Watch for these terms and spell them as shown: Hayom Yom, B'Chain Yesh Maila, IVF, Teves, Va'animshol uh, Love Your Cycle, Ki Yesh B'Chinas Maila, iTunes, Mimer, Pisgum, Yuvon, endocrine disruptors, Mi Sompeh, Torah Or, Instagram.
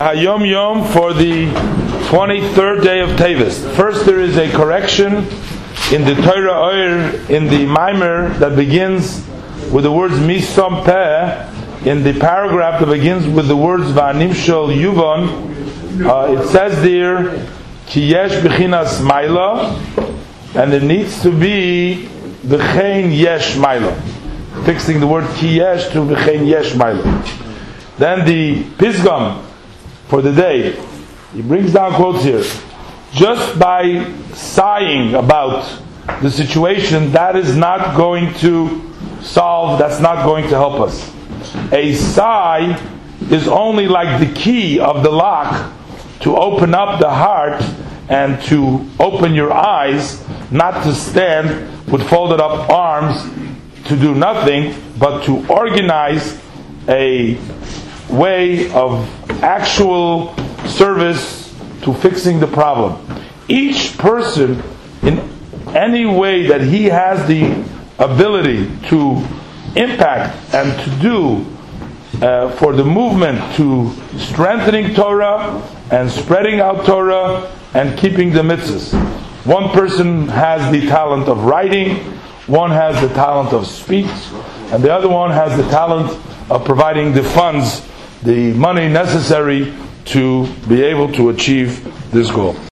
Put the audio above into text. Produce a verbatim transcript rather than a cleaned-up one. Hayom Yom for the twenty-third day of Teves. First, there is a correction in the Torah Or, in the Mimer, that begins with the words Mi Sompeh, in the paragraph that begins with the words Va'animshol uh, Yuvon. It says there, Ki Yesh B'Chinas Maila, and it needs to be B'Chain Yesh Maila. Fixing the word Ki Yesh to B'Chain Yesh Maila. Then the Pisgum for the day, he brings down quotes here. Just by sighing about the situation, that is not going to solve, that's not going to help us. A sigh is only like the key of the lock to open up the heart and to open your eyes, not to stand with folded up arms to do nothing, but to organize a way of actual service to fixing the problem. Each person, in any way that he has the ability to impact and to do uh, for the movement to strengthening Torah and spreading out Torah and keeping the mitzvahs. One person has the talent of writing, one has the talent of speech, and the other one has the talent of providing the funds, the money necessary to be able to achieve this goal.